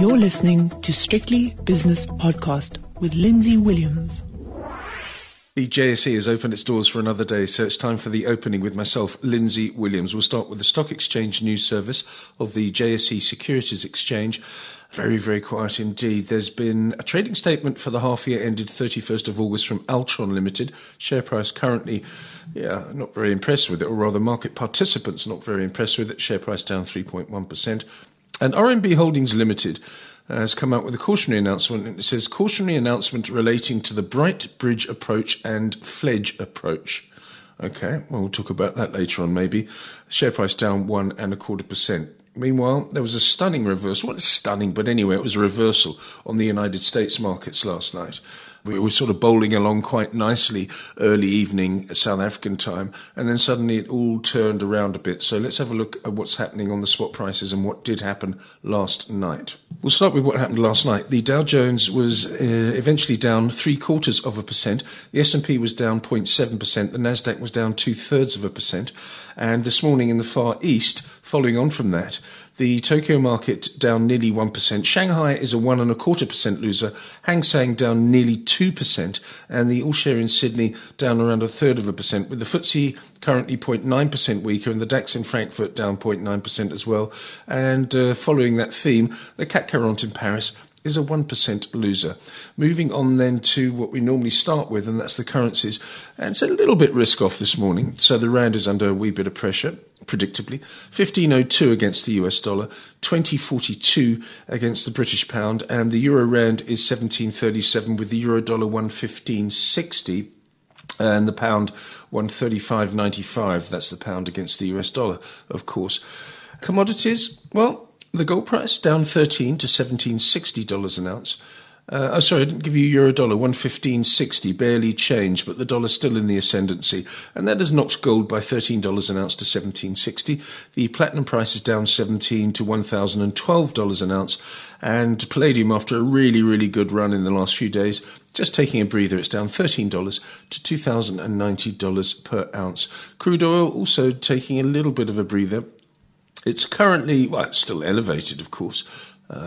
You're listening to Strictly Business Podcast with Lindsay Williams. The JSE has opened its doors for another day, so it's time for the opening with myself, Lindsay Williams. We'll start with the stock exchange news service of the JSE Securities Exchange. Very, very quiet indeed. There's been a trading statement for the half year ended 31st of August from Altron Limited. Share price currently, not very impressed with it, or rather market participants not very impressed with it. Share price down 3.1%. And RMB Holdings Limited has come out with a cautionary announcement, and it says cautionary announcement relating to the Bright Bridge approach and Fledge approach. Okay, well, we'll talk about that later on maybe. Share price down 1.25%. Meanwhile, there was a stunning reversal. Well, it's stunning, but anyway, it was a reversal on the United States markets last night. We were sort of bowling along quite nicely early evening South African time, and then suddenly it all turned around a bit. So let's have a look at what's happening on the swap prices and what did happen last night. We'll start with what happened last night. The Dow Jones was eventually down 0.75%. The S&P was down 0.7%. The NASDAQ was down 0.67%. And this morning in the Far East, following on from that, the Tokyo market down nearly 1%. Shanghai is a 1.25% loser. Hang Seng down nearly 2%. And the All Share in Sydney down around 0.33%, with the FTSE currently 0.9% weaker and the DAX in Frankfurt down 0.9% as well. And following that theme, the CAC 40 in Paris is a 1% loser. Moving on then to what we normally start with, and that's the currencies. And it's a little bit risk off this morning. So the Rand is under a wee bit of pressure, predictably. 15.02 against the US dollar, 20.42 against the British pound, and the Euro Rand is 17.37 with the Euro dollar 1.1560. And the pound 1.3595. That's the pound against the US dollar, of course. Commodities, well, the gold price down 13 to $17.60 an ounce. I didn't give you euro dollar, 1.1560, barely changed, but the dollar's still in the ascendancy. And that has knocked gold by $13 an ounce to $17.60. The platinum price is down 17 to $1,012 an ounce. And palladium, after a really, really good run in the last few days, just taking a breather, it's down $13 to $2,090 per ounce. Crude oil also taking a little bit of a breather. It's currently, it's still elevated, of course,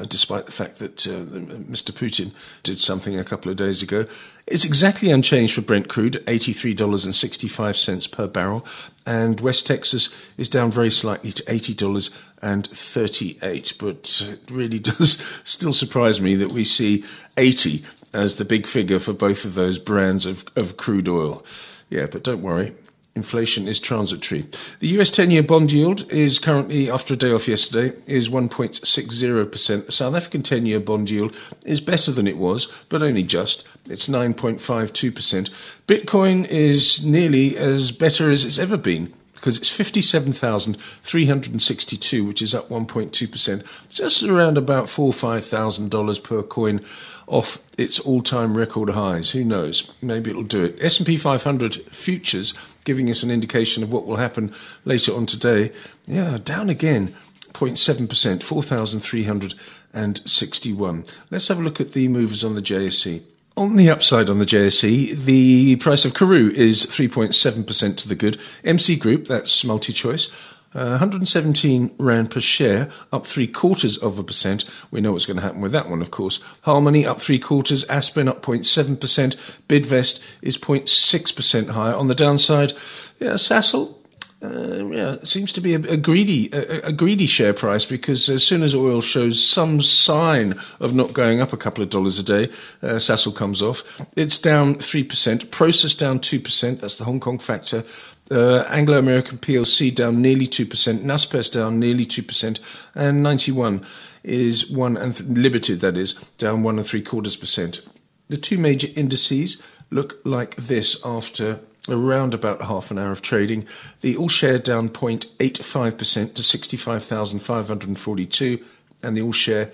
despite the fact that Mr. Putin did something a couple of days ago. It's exactly unchanged for Brent crude, $83.65 per barrel, and West Texas is down very slightly to $80.38. But it really does still surprise me that we see 80 as the big figure for both of those brands of crude oil. Yeah, but don't worry. Inflation is transitory. The US 10-year bond yield is currently, after a day off yesterday, is 1.60%. The South African 10-year bond yield is better than it was, but only just. It's 9.52%. Bitcoin is nearly as better as it's ever been, because it's 57,362, which is up 1.2%, just around about $4,000 per coin off its all-time record highs. Who knows? Maybe it'll do it. S&P 500 futures giving us an indication of what will happen later on today. Yeah, down again, 0.7%, 4,361. Let's have a look at the movers on the JSE. On the upside on the JSE, the price of Carew is 3.7% to the good. MC Group, that's MultiChoice, 117 Rand per share, up 0.75%. We know what's going to happen with that one, of course. Harmony up 0.75%, Aspen up 0.7%, Bidvest is 0.6% higher. On the downside, Sasol. It seems to be a greedy share price, because as soon as oil shows some sign of not going up a couple of dollars a day, Sasol comes off. It's down 3%. Prosus down 2%. That's the Hong Kong factor. Anglo American PLC down nearly 2%. Naspers down nearly 2%. And 91 is Limited, that is, down 1.75%. The two major indices look like this after around about half an hour of trading. The All Share down 0.85% to 65,542, and the All Share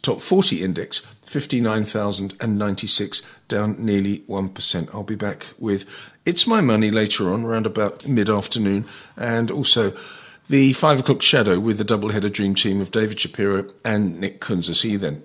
Top 40 Index 59,096, down nearly 1%. I'll be back with It's My Money later on, around about mid-afternoon, and also the 5 o'clock shadow with the double-header dream team of David Shapiro and Nick Kunze. See you then.